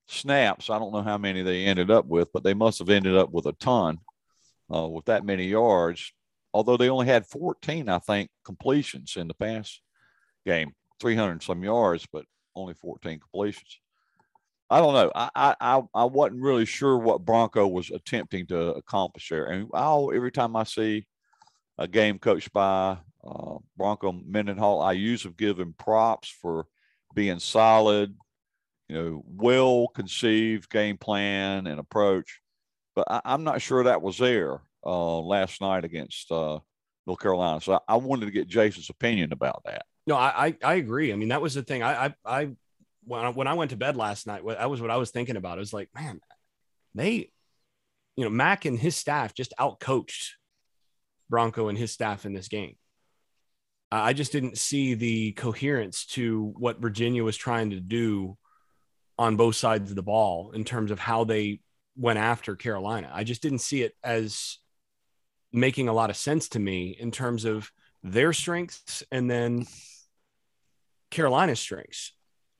snaps, I don't know how many they ended up with, but they must have ended up with a ton uh, with that many yards, although they only had fourteen, I think, completions in the pass game, three hundred some yards, but only fourteen completions. I don't know. I, I, I wasn't really sure what Bronco was attempting to accomplish there. And I'll, every time I see a game coached by uh, Bronco Mendenhall, I usually give him props for being solid, you know, well-conceived game plan and approach. But I, I'm not sure that was there uh, last night against uh, North Carolina. So I, I wanted to get Jason's opinion about that. No, I, I agree. I mean, that was the thing. I, I, I, when I, when I went to bed last night, that was what I was thinking about. I was like, man, they, you know, Mac and his staff just outcoached Bronco and his staff in this game. I just didn't see the coherence to what Virginia was trying to do on both sides of the ball in terms of how they went after Carolina. I just didn't see it as making a lot of sense to me in terms of their strengths and then Carolina's strengths.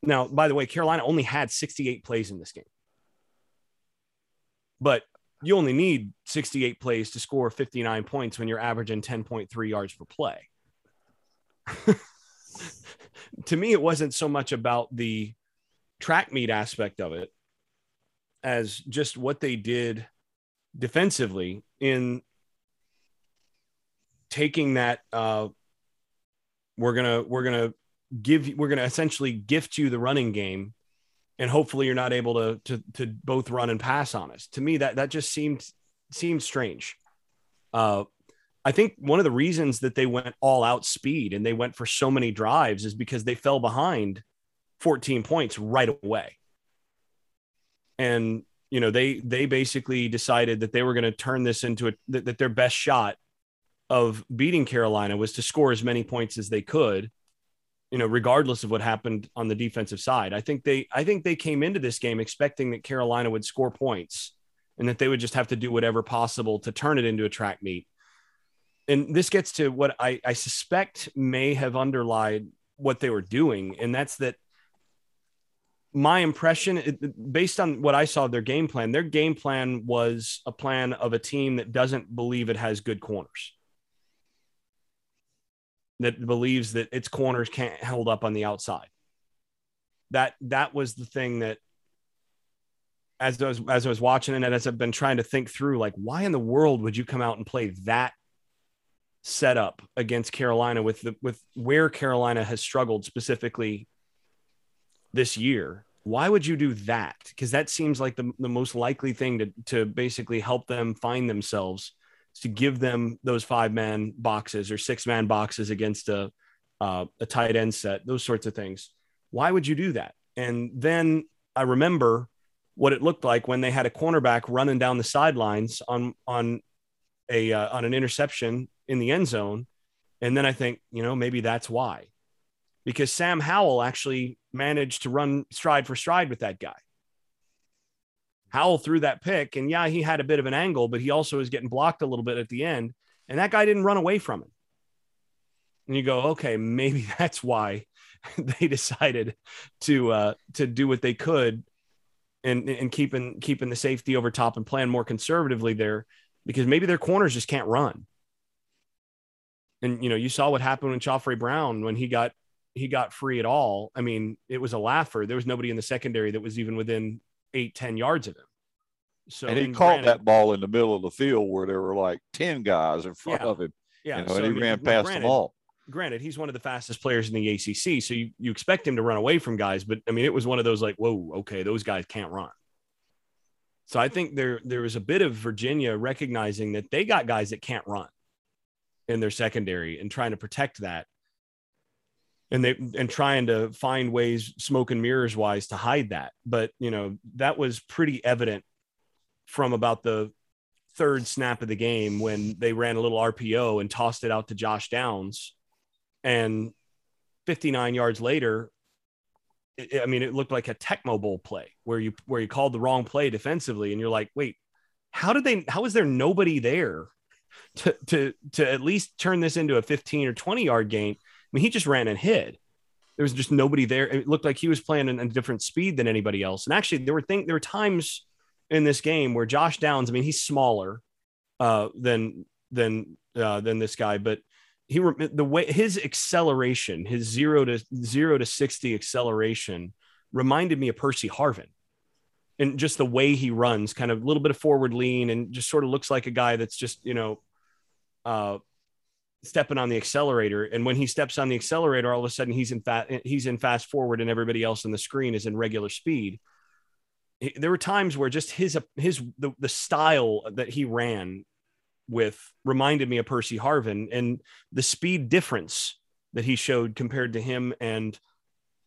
Now, by the way, Carolina only had sixty-eight plays in this game, but you only need sixty-eight plays to score fifty-nine points when you're averaging ten point three yards per play. To me, it wasn't so much about the track meet aspect of it as just what they did defensively in taking that uh, we're going to, we're going to, give we're going to essentially gift you the running game and hopefully you're not able to, to, to both run and pass on us. To me, that, that just seemed, seemed strange. Uh, I think one of the reasons that they went all out speed and they went for so many drives is because they fell behind fourteen points right away. And, you know, they, they basically decided that they were going to turn this into a, that, that their best shot of beating Carolina was to score as many points as they could, you know, regardless of what happened on the defensive side. I think they, I think they came into this game expecting that Carolina would score points and that they would just have to do whatever possible to turn it into a track meet. And this gets to what I, I suspect may have underlied what they were doing. And that's that my impression, it, based on what I saw of their game plan, their game plan was a plan of a team that doesn't believe it has good corners, that believes that its corners can't hold up on the outside. That, that was the thing that, as I was, as I was watching it, and as I've been trying to think through, like, why in the world would you come out and play that setup against Carolina with the, with where Carolina has struggled specifically this year? Why would you do that? Because that seems like the, the most likely thing to, to basically help them find themselves, to give them those five man boxes or six man boxes against a, uh, a tight end set, those sorts of things. Why would you do that? And then I remember what it looked like when they had a cornerback running down the sidelines on, on a, uh, on an interception in the end zone. And then I think, you know, maybe that's why, because Sam Howell actually managed to run stride for stride with that guy. Howell threw that pick, and yeah, he had a bit of an angle, but he also was getting blocked a little bit at the end, and that guy didn't run away from him. And you go, okay, maybe that's why they decided to uh, to do what they could and and keeping keeping the safety over top and playing more conservatively there, because maybe their corners just can't run. And you know, you saw what happened when Chaffery Brown, when he got he got free at all. I mean, it was a laugher. There was nobody in the secondary that was even within eight, ten yards of him. So, and he and caught granted, that ball in the middle of the field where there were like ten guys in front yeah, of him. Yeah. You know, so, and he I mean, ran well, past granted, them all. Granted, he's one of the fastest players in the A C C. So you, you expect him to run away from guys, but I mean, it was one of those like, whoa, okay, those guys can't run. So I think there there was a bit of Virginia recognizing that they got guys that can't run in their secondary and trying to protect that. And they and trying to find ways, smoke and mirrors wise, to hide that. But, you know, that was pretty evident from about the third snap of the game when they ran a little R P O and tossed it out to Josh Downs. And fifty-nine yards later, it, I mean, it looked like a Tecmo Bowl play where you where you called the wrong play defensively. And you're like, wait, how did they how is there nobody there to to to at least turn this into a fifteen or twenty yard gain? I mean, he just ran and hid. There was just nobody there. It looked like he was playing in a different speed than anybody else. And actually, there were things, there were times in this game where Josh Downs, I mean, he's smaller uh, than than uh, than this guy, but he the way his acceleration, his zero to zero to sixty acceleration, reminded me of Percy Harvin, and just the way he runs, kind of a little bit of forward lean, and just sort of looks like a guy that's just you know. Uh, stepping on the accelerator. And when he steps on the accelerator, all of a sudden he's in fat, he's in fast forward and everybody else on the screen is in regular speed. There were times where just his, his, the, the style that he ran with reminded me of Percy Harvin, and the speed difference that he showed compared to him and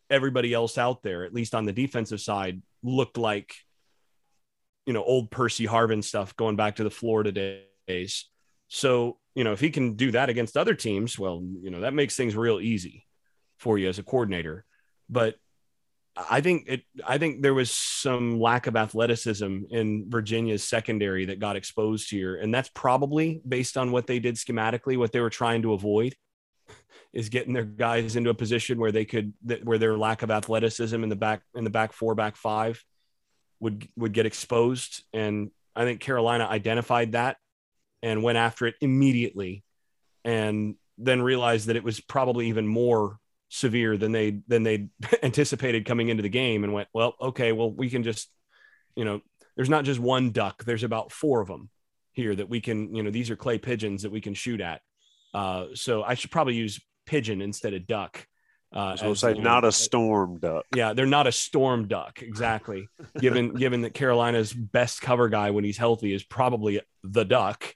everybody else out there, at least on the defensive side, looked like, you know, old Percy Harvin stuff going back to the Florida days. So, you know, if he can do that against other teams, well, you know, that makes things real easy for you as a coordinator. But I think it, I think there was some lack of athleticism in Virginia's secondary that got exposed here. And that's probably based on what they did schematically, what they were trying to avoid is getting their guys into a position where they could, where their lack of athleticism in the back, in the back four, back five would, would get exposed. And I think Carolina identified that and went after it immediately, and then realized that it was probably even more severe than they than they anticipated coming into the game, and went, well, okay, well, we can just, you know, there's not just one duck. There's about four of them here that we can, you know, these are clay pigeons that we can shoot at. Uh, so I should probably use pigeon instead of duck. Uh, so say not a storm duck. Yeah, they're not a storm duck, exactly. given given that Carolina's best cover guy when he's healthy is probably the duck.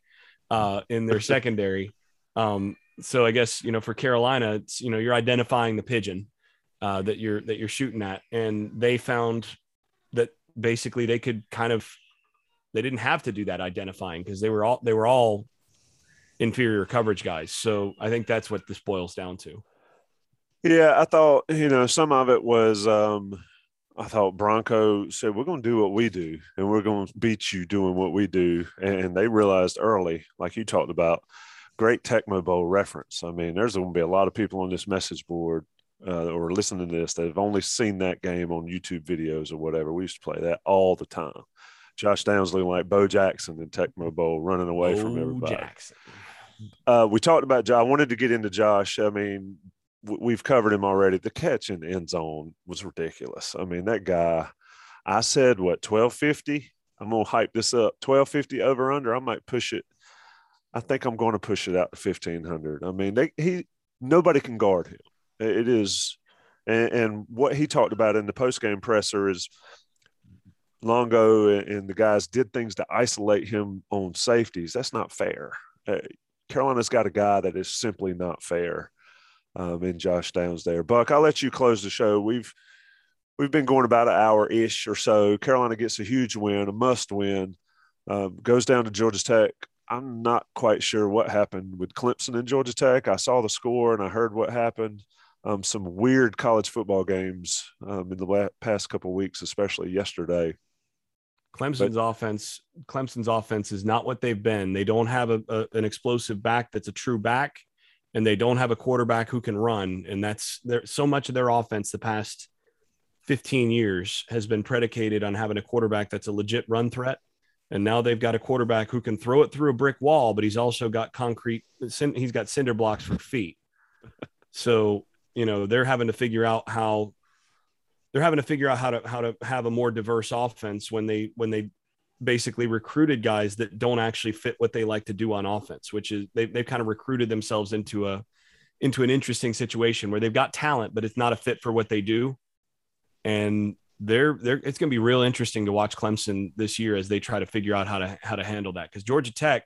Uh, in their secondary. Um, so I guess, you know, for Carolina, it's, you know, you're identifying the pigeon uh, that you're, that you're shooting at. And they found that basically they could kind of, they didn't have to do that identifying because they were all, they were all inferior coverage guys. So I think that's what this boils down to. Yeah. I thought, you know, some of it was, um, I thought Bronco said, we're going to do what we do and we're going to beat you doing what we do. And they realized early, like you talked about, great Tecmo Bowl reference. I mean, there's going to be a lot of people on this message board uh, or listening to this that have only seen that game on YouTube videos or whatever. We used to play that all the time. Josh Downs looking like Bo Jackson in Tecmo Bowl running away Bo from everybody. Jackson. Uh, we talked about Josh. I wanted to get into Josh. I mean, we've covered him already. The catch in the end zone was ridiculous. I mean, that guy, I said, what, twelve fifty? I'm going to hype this up. twelve fifty over under. I might push it. I think I'm going to push it out to fifteen hundred. I mean, they, he nobody can guard him. It is. And, and what he talked about in the postgame presser is Longo and the guys did things to isolate him on safeties. That's not fair. Uh, Carolina's got a guy that is simply not fair. Um, and Josh Downs there. Buck, I'll let you close the show. We've we've been going about an hour-ish or so. Carolina gets a huge win, a must win, um, goes down to Georgia Tech. I'm not quite sure what happened with Clemson and Georgia Tech. I saw the score and I heard what happened. Um, some weird college football games um, in the la- past couple of weeks, especially yesterday. Clemson's but, offense Clemson's offense is not what they've been. They don't have a, a, an explosive back that's a true back. And they don't have a quarterback who can run. And that's there. So much of their offense the past fifteen years has been predicated on having a quarterback that's a legit run threat. And now they've got a quarterback who can throw it through a brick wall, but he's also got concrete. He's got cinder blocks for feet. So, you know, they're having to figure out how they're having to figure out how to, how to have a more diverse offense when they, when they, basically recruited guys that don't actually fit what they like to do on offense, which is they, they've kind of recruited themselves into a, into an interesting situation where they've got talent, but it's not a fit for what they do. And they're they're it's going to be real interesting to watch Clemson this year as they try to figure out how to how to handle that, because Georgia Tech,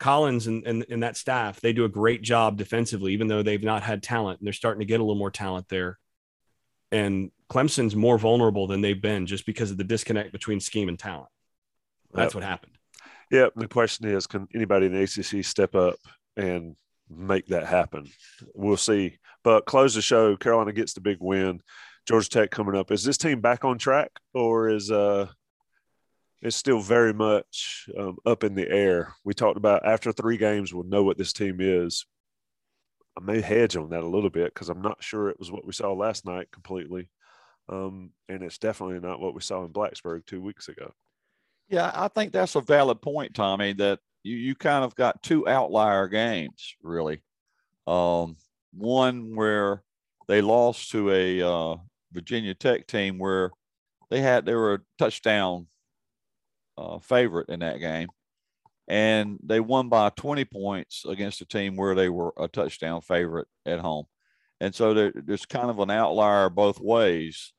Collins and, and and that staff, they do a great job defensively, even though they've not had talent, and they're starting to get a little more talent there. And Clemson's more vulnerable than they've been just because of the disconnect between scheme and talent. That's yep. what happened. Yeah. The question is, can anybody in the A C C step up and make that happen? We'll see. But close the show. Carolina gets the big win. Georgia Tech coming up. Is this team back on track, or is uh, it's still very much um, up in the air? We talked about after three games, we'll know what this team is. I may hedge on that a little bit because I'm not sure it was what we saw last night completely. Um, and it's definitely not what we saw in Blacksburg two weeks ago. Yeah, I think that's a valid point, Tommy, that you, you kind of got two outlier games, really. Um, one where they lost to a uh, Virginia Tech team where they had they were a touchdown uh, favorite in that game, and they won by twenty points against a team where they were a touchdown favorite at home. And so there, there's kind of an outlier both ways.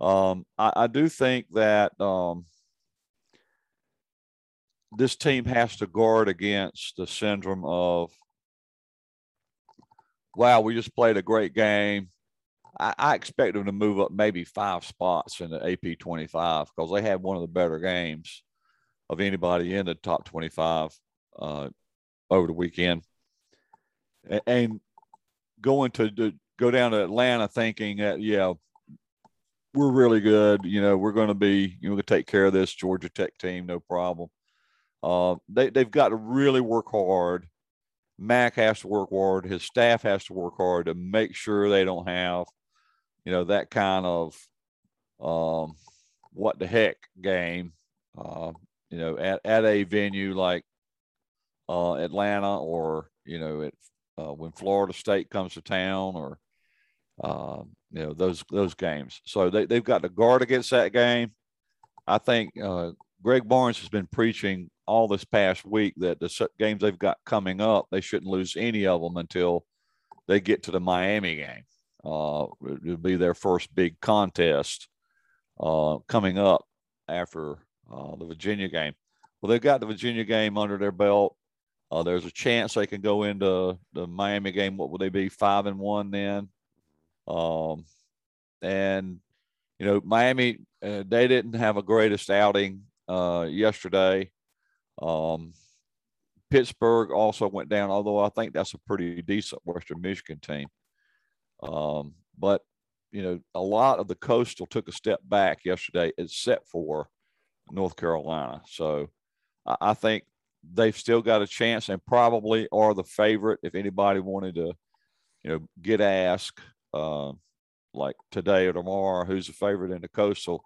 Um, I, I do think that um, – this team has to guard against the syndrome of, wow, we just played a great game. I, I expect them to move up maybe five spots in the A P twenty-five because they had one of the better games of anybody in the top twenty-five uh, over the weekend. And, and going to, to go down to Atlanta thinking that, yeah, we're really good. You know, we're going to be, you know, going to take care of this Georgia Tech team, no problem. Uh, they, they've got to really work hard. Mac has to work hard. His staff has to work hard to make sure they don't have, you know, that kind of um, what the heck game, uh, you know, at, at a venue like uh, Atlanta or, you know, it, uh, when Florida State comes to town or, uh, you know, those those games. So they, they've got to guard against that game. I think uh, Greg Barnes has been preaching all this past week that the games they've got coming up, they shouldn't lose any of them until they get to the Miami game. Uh, it'll be their first big contest uh, coming up after uh, the Virginia game. Well, they've got the Virginia game under their belt. Uh, there's a chance they can go into the Miami game. What will they be? Five and one then. Um, and, you know, Miami, uh, they didn't have a greatest outing uh, yesterday. Um, Pittsburgh also went down, although I think that's a pretty decent Western Michigan team. Um, but, you know, a lot of the Coastal took a step back yesterday, except for North Carolina. So I, I think they've still got a chance and probably are the favorite. If anybody wanted to, you know, get asked uh, like today or tomorrow, who's the favorite in the Coastal,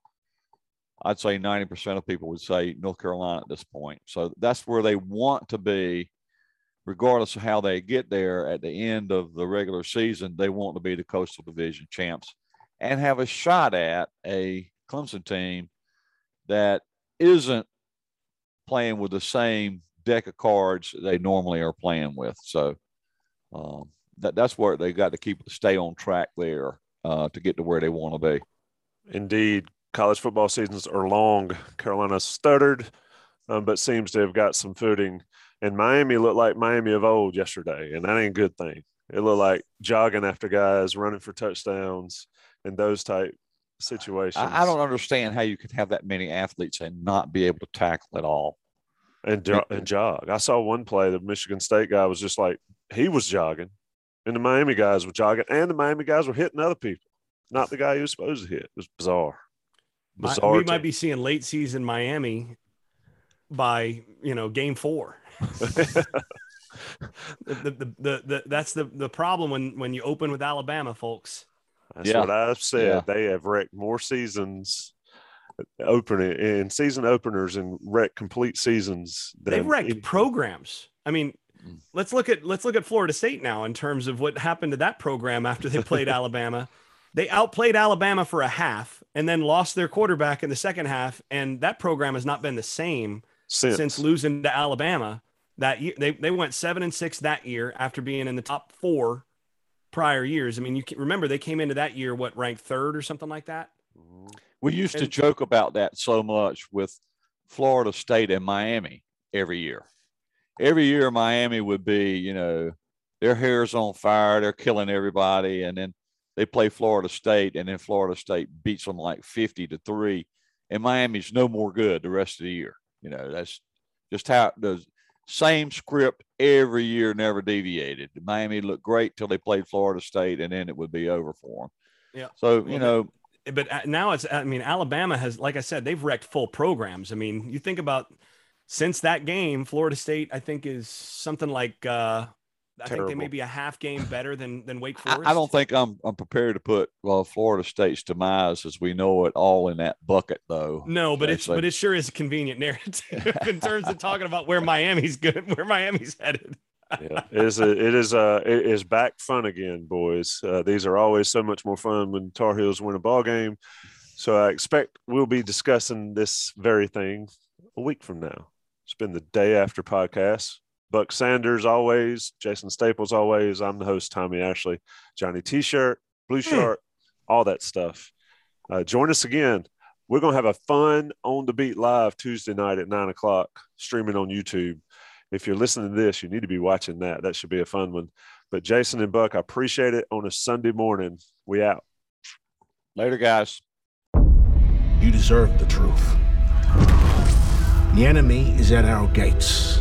I'd say ninety percent of people would say North Carolina at this point. So that's where they want to be, regardless of how they get there at the end of the regular season. They want to be the Coastal Division champs and have a shot at a Clemson team that isn't playing with the same deck of cards they normally are playing with. So um, that, that's where they've got to keep stay on track there uh, to get to where they want to be. Indeed. College football seasons are long. Carolina stuttered, um, but seems to have got some footing. And Miami looked like Miami of old yesterday, and that ain't a good thing. It looked like jogging after guys, running for touchdowns, and those type situations. I, I don't understand how you could have that many athletes and not be able to tackle at all. And, jo- and jog. I saw one play, the Michigan State guy was just like, he was jogging, and the Miami guys were jogging, and the Miami guys were hitting other people, not the guy who was supposed to hit. It was bizarre. Bizarre we team. Might be seeing late season Miami by, you know, game four. the, the, the, the, that's the, the problem when, when you open with Alabama, folks. That's yeah. what I've said. Yeah. They have wrecked more seasons opening and season openers and wrecked complete seasons. They've wrecked it, programs. I mean, mm. let's look at, let's look at Florida State now in terms of what happened to that program after they played Alabama. They outplayed Alabama for a half and then lost their quarterback in the second half. And that program has not been the same since, since losing to Alabama that year. They, they went seven and six that year after being in the top four prior years. I mean, you can remember they came into that year, what, ranked third or something like that. We used and, to joke about that so much with Florida State and Miami every year. Every year Miami would be, you know, their hair's on fire, they're killing everybody, and then they play Florida State, and then Florida State beats them like fifty to three, and Miami's no more good the rest of the year. You know, that's just how it does. Same script every year, never deviated. Miami looked great till they played Florida State, and then it would be over for them. Yeah. So, you know. But now it's, I mean, Alabama has, like I said, they've wrecked full programs. I mean, you think about since that game, Florida State, I think, is something like, uh, I terrible. think they may be a half game better than, than Wake Forest. I, I don't think I'm I'm prepared to put well, Florida State's demise as we know it all in that bucket, though. No, but it's, but it sure is a convenient narrative in terms of talking about where Miami's good, where Miami's headed. Yeah, it is a, it is uh it is back fun again, boys. Uh, these are always so much more fun when Tar Heels win a ball game. So I expect we'll be discussing this very thing a week from now. It's been the Day After podcast. Buck Sanders always, Jason Staples always. I'm the host, Tommy Ashley. Johnny T-shirt, Blue Shark, mm. all that stuff. Uh, join us again. We're going to have a fun On the Beat live Tuesday night at nine o'clock, streaming on YouTube. If you're listening to this, you need to be watching that. That should be a fun one. But Jason and Buck, I appreciate it on a Sunday morning. We out. Later, guys. You deserve the truth. The enemy is at our gates.